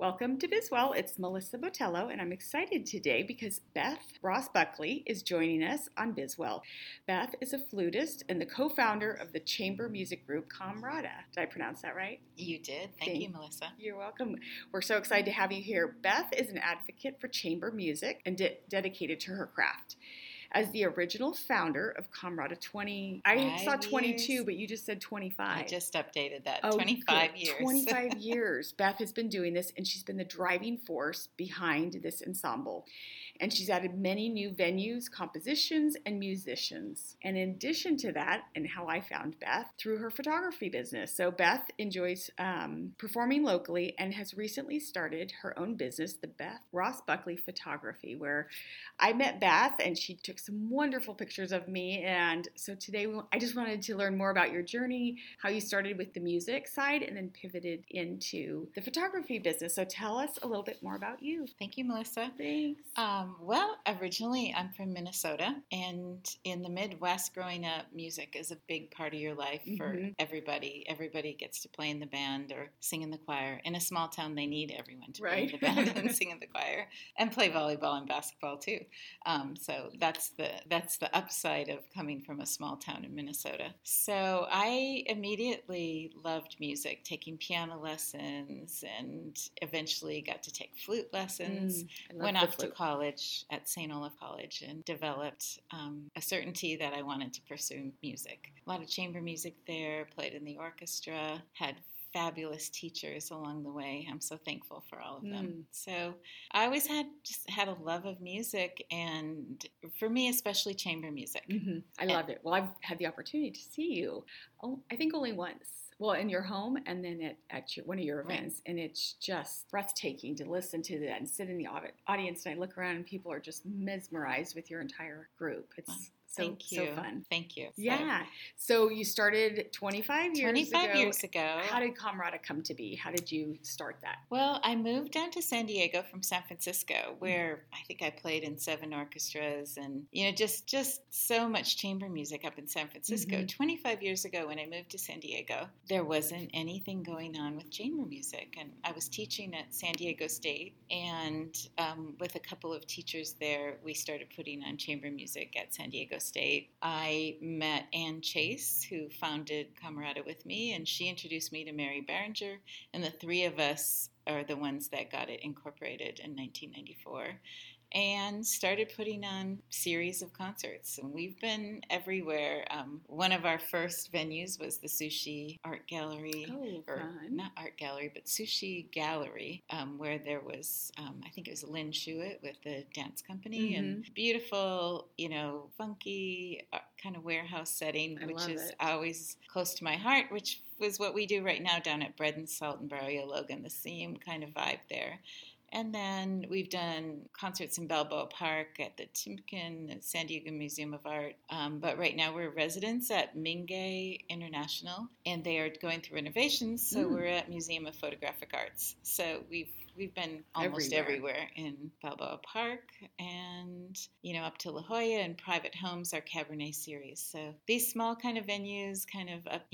Welcome to BizWell. It's Melissa Botello, and I'm excited today because Beth Ross Buckley is joining us on BizWell. Beth is a flutist and the co-founder of the chamber music group Camarada. Did I pronounce that right? You did. Thank you, Melissa. You're welcome. We're so excited to have you here. Beth is an advocate for chamber music and dedicated to her craft. As the original founder of Camarada 20, I saw 22, years. But you just said 25. I just updated that. 25 years. 25 years. Beth has been doing this, and she's been the driving force behind this ensemble. And she's added many new venues, compositions, and musicians. And in addition to that, and how I found Beth, through her photography business. So Beth enjoys performing locally and has recently started her own business, the Beth Ross Buckley Photography, where I met Beth, and she took some wonderful pictures of me. And so today I just wanted to learn more about your journey, how you started with the music side and then pivoted into the photography business. So tell us a little bit more about you. Thank you, Melissa. Thanks. Well, originally I'm from Minnesota, and in the Midwest growing up, music is a big part of your life for everybody. Everybody gets to play in the band or sing in the choir. In a small town, they need everyone to play in the band and sing in the choir and play volleyball and basketball too. So that's the upside of coming from a small town in Minnesota. So I immediately loved music, taking piano lessons, and eventually got to take flute lessons. Went off to college at St. Olaf College and developed a certainty that I wanted to pursue music. A lot of chamber music there, played in the orchestra, had fabulous teachers along the way. I'm so thankful for all of them. So I always had a love of music, and for me, especially chamber music. I loved it. Well, I've had the opportunity to see you, I think only once. Well, in your home and then at one of your events. Right. And it's just breathtaking to listen to that and sit in the audience. And I look around and people are just mesmerized with your entire group. It's so fun. Thank you. Yeah. So you started 25 years ago. How did Camarada come to be? How did you start that? Well, I moved down to San Diego from San Francisco, where I think I played in 7 orchestras and, just so much chamber music up in San Francisco. 25 years ago when I moved to San Diego, there wasn't anything going on with chamber music. And I was teaching at San Diego State, and with a couple of teachers there, we started putting on chamber music at San Diego State. I met Ann Chase, who founded Camarada with me, and she introduced me to Mary Barringer, and the three of us are the ones that got it incorporated in 1994. And started putting on series of concerts. And we've been everywhere. One of our first venues was the Sushi Art Gallery. Not Art Gallery, but Sushi Gallery, where there was, I think it was Lynn Schuett with the dance company. And beautiful, funky kind of warehouse setting, which is always close to my heart, which was what we do right now down at Bread and Salt in Barrio Logan, the same kind of vibe there. And then we've done concerts in Balboa Park, at the Timken, at San Diego Museum of Art. But right now we're residents at Mingay International, and they are going through renovations, so we're at Museum of Photographic Arts. So we've been almost everywhere in Balboa Park and, up to La Jolla, and Private Homes, our Cabernet series. So these small kind of venues, kind of up,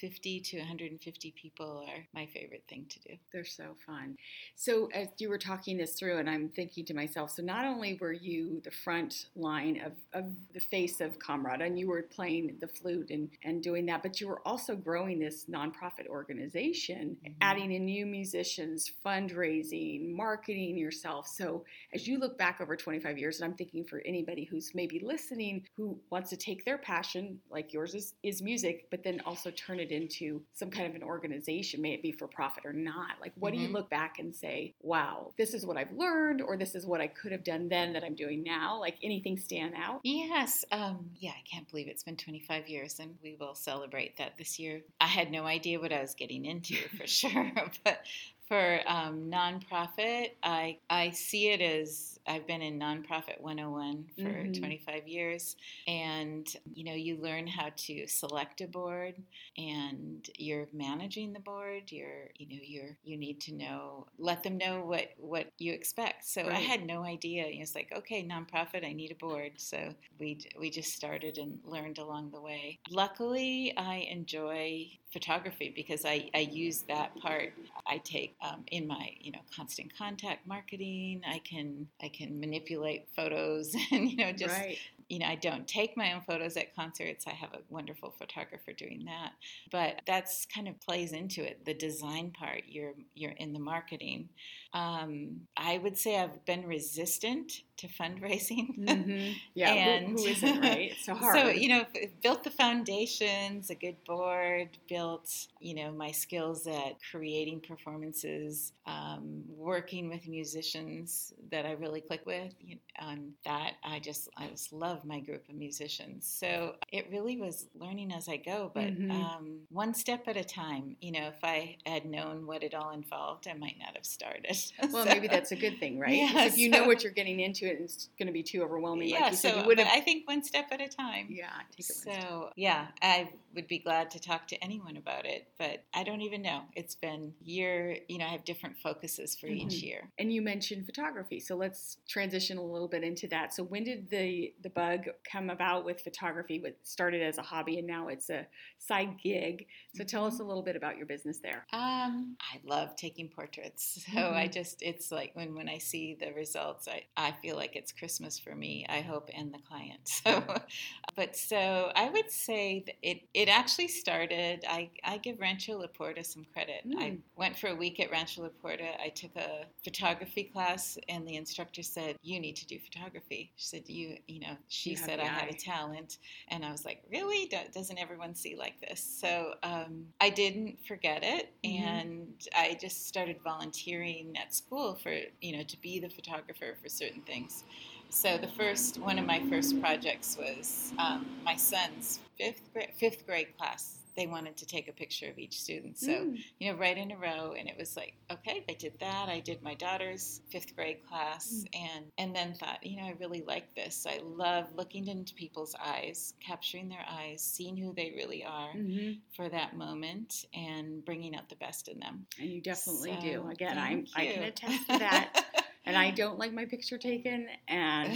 50 to 150 people are my favorite thing to do. They're so fun. So as you were talking this through, and I'm thinking to myself, so not only were you the front line of the face of Camarada, and you were playing the flute and doing that, but you were also growing this nonprofit organization, adding in new musicians, fundraising, marketing yourself. So as you look back over 25 years, and I'm thinking for anybody who's maybe listening, who wants to take their passion, like yours is music, but then also turn it into some kind of an organization, may it be for profit or not. Like, what do you look back and say, wow, this is what I've learned, or this is what I could have done then that I'm doing now? Like, anything stand out? Yes. I can't believe it's been 25 years, and we will celebrate that this year. I had no idea what I was getting into for sure, but for nonprofit, I see it as I've been in Nonprofit 101 for 25 years. And, you know, you learn how to select a board, and you're managing the board. You need to know, let them know what you expect. So I had no idea. It's like, okay, nonprofit, I need a board. So we just started and learned along the way. Luckily, I enjoy photography because I use that part. I take in my constant contact marketing. I can manipulate photos and I don't take my own photos at concerts. I have a wonderful photographer doing that, but that's kind of plays into it. The design part, you're in the marketing. I would say I've been resistant to fundraising. Mm-hmm. Yeah, and who isn't, right? It's so hard. So built the foundations, a good board, built my skills at creating performances, working with musicians that I really click with. I just love my group of musicians. So it really was learning as I go, but one step at a time. If I had known what it all involved, I might not have started. Well, maybe that's a good thing, right? Yeah, if you know what you're getting into it, it's going to be too overwhelming. Yeah, like you said, I think one step at a time. Yeah, take it one step. So, yeah, I would be glad to talk to anyone about it, but I don't even know. It's been year, I have different focuses for each year. And you mentioned photography, so let's transition a little bit into that. So when did the bug come about with photography? It started as a hobby, and now it's a side gig. So tell us a little bit about your business there. I love taking portraits, so it's like when I see the results, I feel like it's Christmas for me, I hope, and the client. So I would say that it actually started, I give Rancho La Puerta some credit. I went for a week at Rancho La Puerta. I took a photography class, and the instructor said, you need to do photography. She said, she said I had a talent. And I was like, really? Doesn't everyone see like this? So I didn't forget it. Mm-hmm. And I just started volunteering at school for, to be the photographer for certain things. So one of my first projects was my son's fifth grade class. They wanted to take a picture of each student. So, right in a row. And it was like, okay, I did that. I did my daughter's fifth grade class and then thought, I really like this. I love looking into people's eyes, capturing their eyes, seeing who they really are for that moment and bringing out the best in them. And you definitely do. Again, I can attest to that. And I don't like my picture taken, but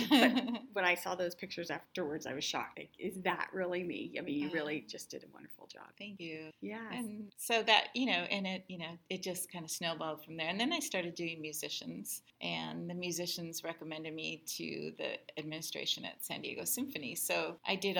when I saw those pictures afterwards, I was shocked. Like, is that really me? I mean, you really just did a wonderful job. Thank you. Yeah. And so that, and it, it just kind of snowballed from there. And then I started doing musicians, and the musicians recommended me to the administration at San Diego Symphony. So I did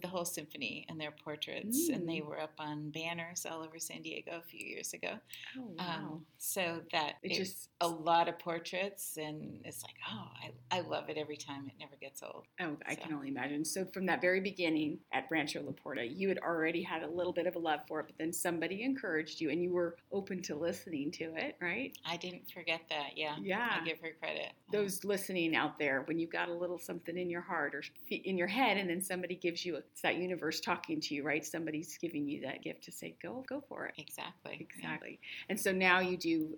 the whole symphony and their portraits, and they were up on banners all over San Diego a few years ago. Oh, wow. So that it just a lot of portraits. And it's like, oh, I love it every time. It never gets old. Oh, I can only imagine. So from that very beginning at Rancho La Puerta, you had already had a little bit of a love for it, but then somebody encouraged you and you were open to listening to it, right? I didn't forget that. Yeah. Yeah. I give her credit. Those listening out there, when you've got a little something in your heart or in your head, and then somebody gives you, it's that universe talking to you, right? Somebody's giving you that gift to say, go for it. Exactly. Yeah. And so now you do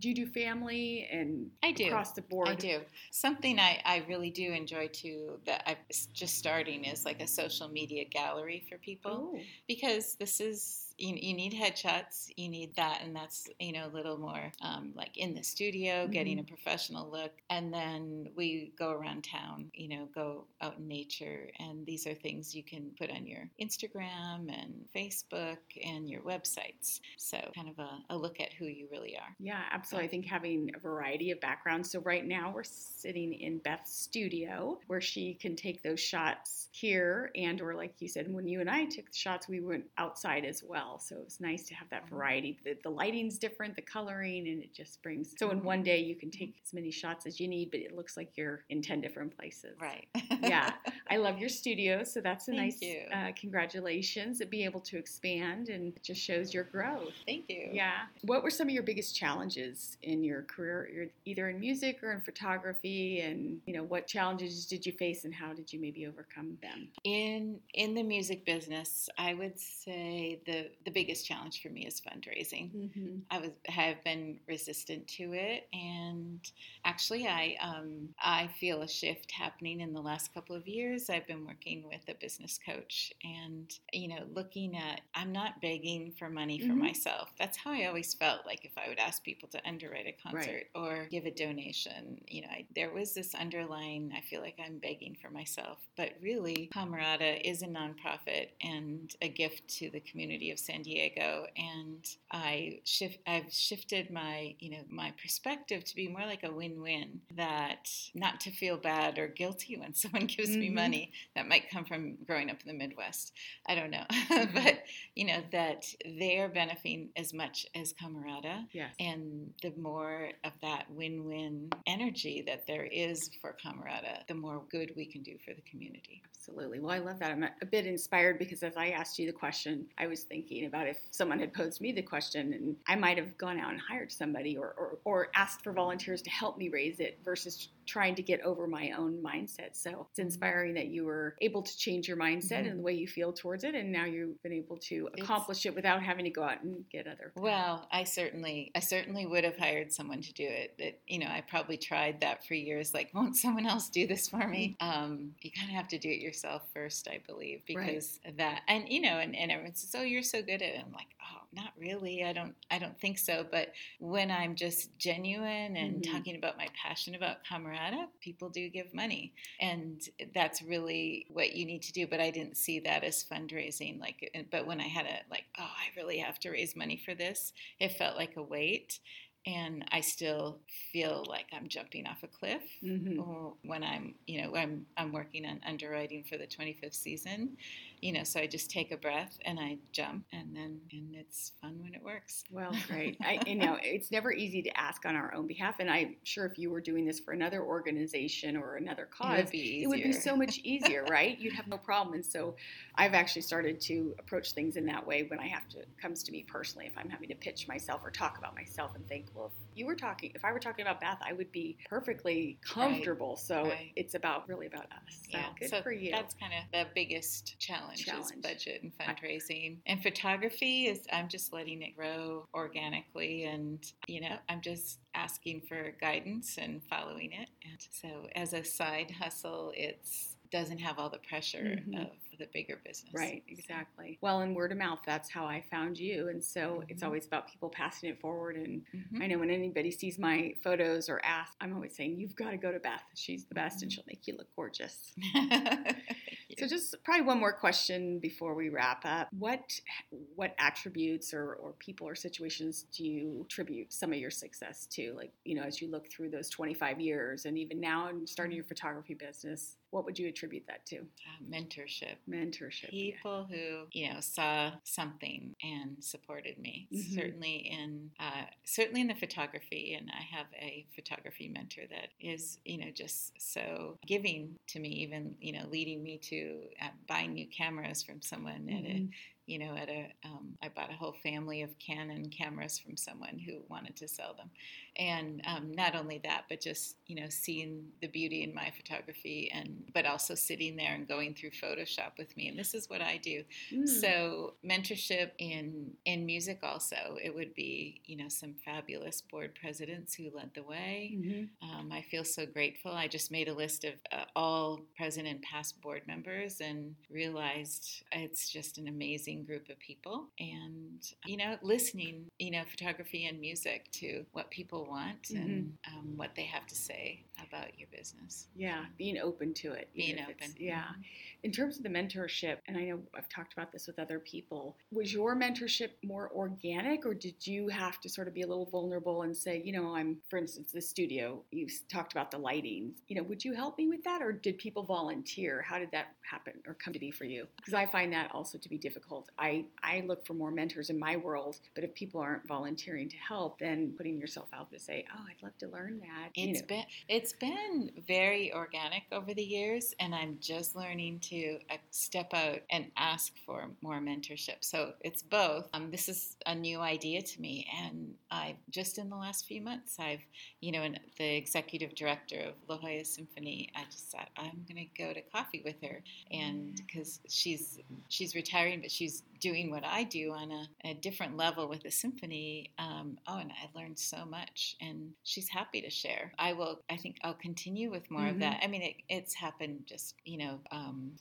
you do family and... I do. Across the board. I do. Something I really do enjoy, too, that I'm just starting is like a social media gallery for people. Ooh. Because this is... You need headshots, you need that, and that's, a little more like in the studio, getting a professional look. And then we go around town, go out in nature. And these are things you can put on your Instagram and Facebook and your websites. So kind of a look at who you really are. Yeah, absolutely. I think having a variety of backgrounds. So right now we're sitting in Beth's studio where she can take those shots here. And or like you said, when you and I took the shots, we went outside as well. So it was nice to have that variety. The lighting's different, the coloring, and it just brings... So in one day, you can take as many shots as you need, but it looks like you're in 10 different places. Right. Yeah. I love your studio, so that's a nice... Thank you. Congratulations at being able to expand, and it just shows your growth. Thank you. Yeah. What were some of your biggest challenges in your career, either in music or in photography, and, what challenges did you face, and how did you maybe overcome them? In the music business, I would say the biggest challenge for me is fundraising. Mm-hmm. I have been resistant to it, and actually I feel a shift happening in the last couple of years. I've been working with a business coach and, looking at, I'm not begging for money for mm-hmm. myself. That's how I always felt, like if I would ask people to underwrite a concert right. or give a donation, there was this underlying, I feel like I'm begging for myself, but really Camarada is a nonprofit and a gift to the community of San Diego, and I've shifted my, my perspective to be more like a win-win, that not to feel bad or guilty when someone gives mm-hmm. me money that might come from growing up in the Midwest. I don't know. Mm-hmm. But, that they're benefiting as much as Camarada. Yes. And the more of that win-win energy that there is for Camarada, the more good we can do for the community. Absolutely. Well, I love that. I'm a bit inspired because as I asked you the question, I was thinking about if someone had posed me the question, and I might have gone out and hired somebody or asked for volunteers to help me raise it versus trying to get over my own mindset. So it's inspiring that you were able to change your mindset mm-hmm. and the way you feel towards it, and now you've been able to accomplish it without having to go out and get other people. Well, I certainly would have hired someone to do it. I probably tried that for years, like, won't someone else do this for me? You kind of have to do it yourself first, I believe, because right. that, and and everyone says, oh, you're so good at it. I'm like, oh, not really. I don't think so. But when I'm just genuine and mm-hmm. talking about my passion about Camarada, people do give money, and that's really what you need to do. But I didn't see that as fundraising. But when I had I really have to raise money for this, it felt like a weight. And I still feel like I'm jumping off a cliff mm-hmm. or when I'm working on underwriting for the 25th season, so I just take a breath and I jump, and it's fun when it works. Well, great. It's never easy to ask on our own behalf. And I'm sure if you were doing this for another organization or another cause, it would be so much easier, right? You'd have no problem. And so I've actually started to approach things in that way when it comes to me personally, if I'm having to pitch myself or talk about myself and think, well, if I were talking about Beth, I would be perfectly comfortable. Right. So right. It's really about us. So yeah. Good for you. That's kind of the biggest challenge is budget and fundraising. And photography is, I'm just letting it grow organically, and I'm just asking for guidance and following it. And so as a side hustle, it's doesn't have all the pressure mm-hmm. of the bigger business. Right, exactly. Well, and word of mouth, that's how I found you. And so mm-hmm. it's always about people passing it forward. And mm-hmm. I know when anybody sees my photos or asks, I'm always saying, you've got to go to Beth. She's the best mm-hmm. and she'll make you look gorgeous. So just probably one more question before we wrap up. What attributes or people or situations do you attribute some of your success to? As you look through those 25 years and even now and starting your photography business, what would you attribute that to? Mentorship. People yeah. who, saw something and supported me, mm-hmm. certainly in the photography. And I have a photography mentor that is, just so giving to me, even, leading me to buy new cameras from someone mm-hmm. I bought a whole family of Canon cameras from someone who wanted to sell them. And not only that, but just, seeing the beauty in my photography, but also sitting there and going through Photoshop with me. And this is what I do. Mm. So mentorship in music also, it would be, some fabulous board presidents who led the way. Mm-hmm. I feel so grateful. I just made a list of all present and past board members and realized it's just an amazing group of people, and listening, photography and music, to what people want mm-hmm. and what they have to say about your business. Yeah, being open to it. Being open. Yeah. In terms of the mentorship, and I know I've talked about this with other people, was your mentorship more organic, or did you have to sort of be a little vulnerable and say, I'm, for instance, the studio, you've talked about the lighting, would you help me with that, or did people volunteer? How did that happen or come to be for you? Because I find that also to be difficult. I look for more mentors in my world, but if people aren't volunteering to help, then putting yourself out to say, oh, I'd love to learn that. It's been very organic over the years, and I'm just learning to step out and ask for more mentorship. So it's both. This is a new idea to me, and I've just in the last few months, I've, the executive director of La Jolla Symphony, I just thought I'm going to go to coffee with her, and because she's retiring, but she's who's doing what I do on a different level with the symphony. And I learned so much, and she's happy to share. I think I'll continue with more of that. I mean, it's happened just,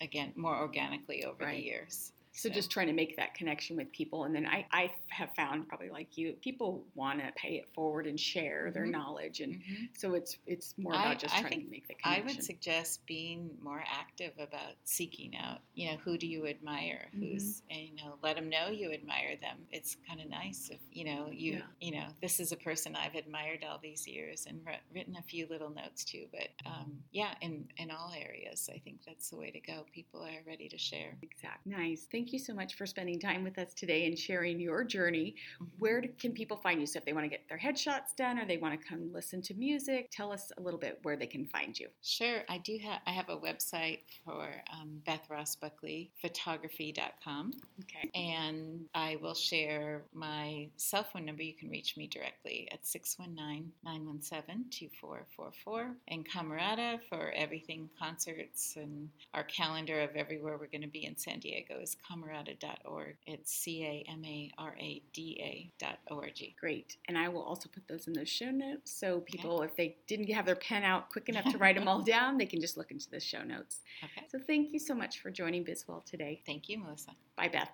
again, more organically over the years. So just trying to make that connection with people. And then I have found, probably like you, people want to pay it forward and share their knowledge. And so it's more about trying to make the connection. I would suggest being more active about seeking out, who do you admire? Who's, let them know you admire them. It's kind of nice if, this is a person I've admired all these years and written a few little notes to. But in all areas, I think that's the way to go. People are ready to share. Exactly. Nice. Thank you so much for spending time with us today and sharing your journey. Where can people find you? So if they want to get their headshots done or they want to come listen to music, tell us a little bit where they can find you. Sure. I have a website for Beth Ross Buckley Photography.com. Okay. And I will share my cell phone number. You can reach me directly at 619-917-2444. And Camarada for everything, concerts, and our calendar of everywhere we're going to be in San Diego is Camarada.org. It's Camarada.org. Great. And I will also put those in those show notes. So people, if they didn't have their pen out quick enough to write them all down, they can just look into the show notes. Okay. So thank you so much for joining BizWell today. Thank you, Melissa. Bye, Beth.